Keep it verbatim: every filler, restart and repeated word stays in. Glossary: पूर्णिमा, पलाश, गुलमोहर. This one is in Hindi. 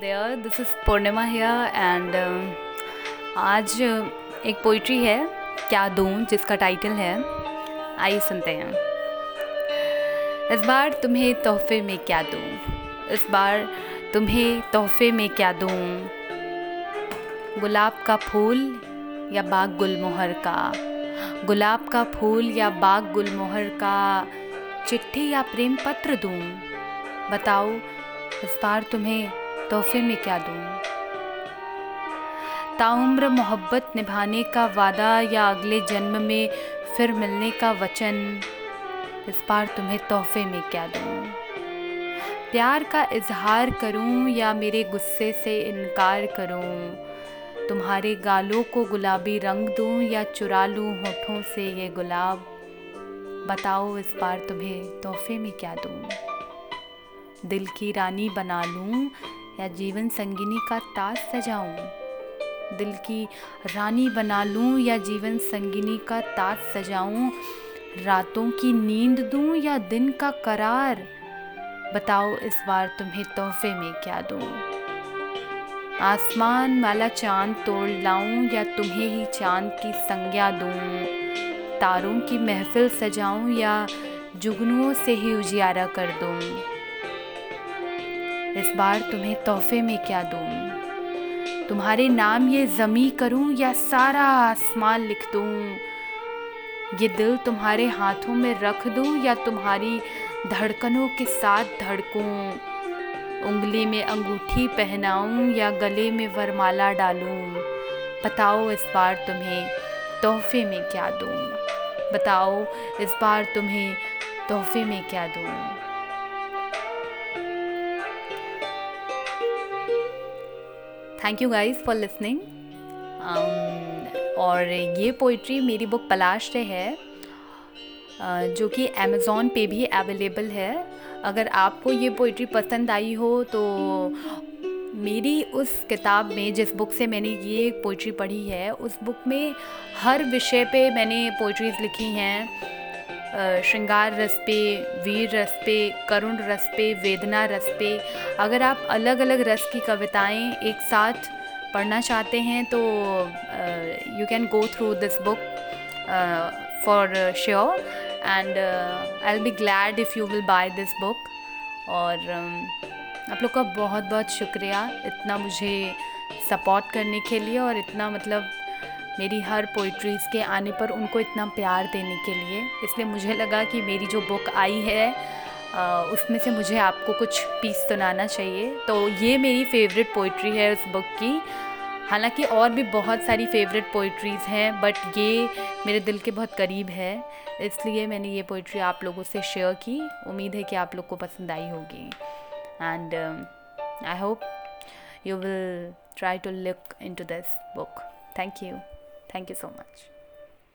There this is पूर्णिमा here and आज एक पोइट्री है क्या दूँ जिसका टाइटल है, आइए सुनते हैं। इस बार तुम्हें तोहफे में क्या दूँ, इस बार तुम्हें तोहफे में क्या दूँ, गुलाब का फूल या बाग गुलमोहर का, गुलाब का फूल या बाग गुलमोहर का, चिट्ठी या प्रेम पत्र दूँ, बताओ इस बार तुम्हें तोहफे में क्या दूँ। ताउम्र मोहब्बत निभाने का वादा या अगले जन्म में फिर मिलने का वचन, इस बार तुम्हें तोहफे में क्या दूँ। प्यार का इजहार करूँ या मेरे गुस्से से इनकार करूँ, तुम्हारे गालों को गुलाबी रंग दूँ या चुरा लूँ होठों से ये गुलाब, बताओ इस बार तुम्हें तोहफे में क्या दूँ। दिल की रानी बना लूँ या जीवन संगिनी का ताज सजाऊं, दिल की रानी बना लूं या जीवन संगिनी का ताज सजाऊं, रातों की नींद दूं या दिन का करार, बताओ इस बार तुम्हें तोहफे में क्या दूं। आसमान वाला चांद तोड़ लाऊं या तुम्हें ही चांद की संज्ञा दूं, तारों की महफिल सजाऊं या जुगनुओं से ही उजियारा कर दूं, इस बार तुम्हें तोहफे में क्या दूँ। तुम्हारे नाम ये ज़मीं करूँ या सारा आसमान लिख दूँ, ये दिल तुम्हारे हाथों में रख दूँ या तुम्हारी धड़कनों के साथ धड़कूँ, उंगली में अंगूठी पहनाऊँ या गले में वरमाला डालूँ, बताओ इस बार तुम्हें तोहफे में क्या दूँ, बताओ इस बार तुम्हें तोहफे में क्या दूँ। Thank you guys for listening. और ये पोइट्री मेरी बुक पलाश से है uh, जो कि अमेज़ॉन पे भी अवेलेबल है। अगर आपको ये पोइट्री पसंद आई हो तो मेरी उस किताब में, जिस बुक से मैंने ये पोइट्री पढ़ी है, उस बुक में हर विषय पे मैंने पोइट्रीज़ लिखी हैं। श्रृंगार रस पे, वीर रस पे, करुण रस पे, वेदना रस पे। अगर आप अलग अलग रस की कविताएं एक साथ पढ़ना चाहते हैं तो you can go through this book for sure and I will be glad if you will buy this book. और uh, आप लोग का बहुत बहुत शुक्रिया इतना मुझे सपोर्ट करने के लिए और इतना मतलब मेरी हर पोइट्रीज़ के आने पर उनको इतना प्यार देने के लिए। इसलिए मुझे लगा कि मेरी जो बुक आई है Uh, उसमें से मुझे आपको कुछ पीस सुनाना चाहिए, तो ये मेरी फेवरेट पोइट्री है उस बुक की। हालांकि और भी बहुत सारी फेवरेट पोइट्रीज़ हैं बट ये मेरे दिल के बहुत करीब है, इसलिए मैंने ये पोइट्री आप लोगों से शेयर की। उम्मीद है कि आप लोग को पसंद आई होगी and I hope you will try to look into this book. Thank you, thank you so much.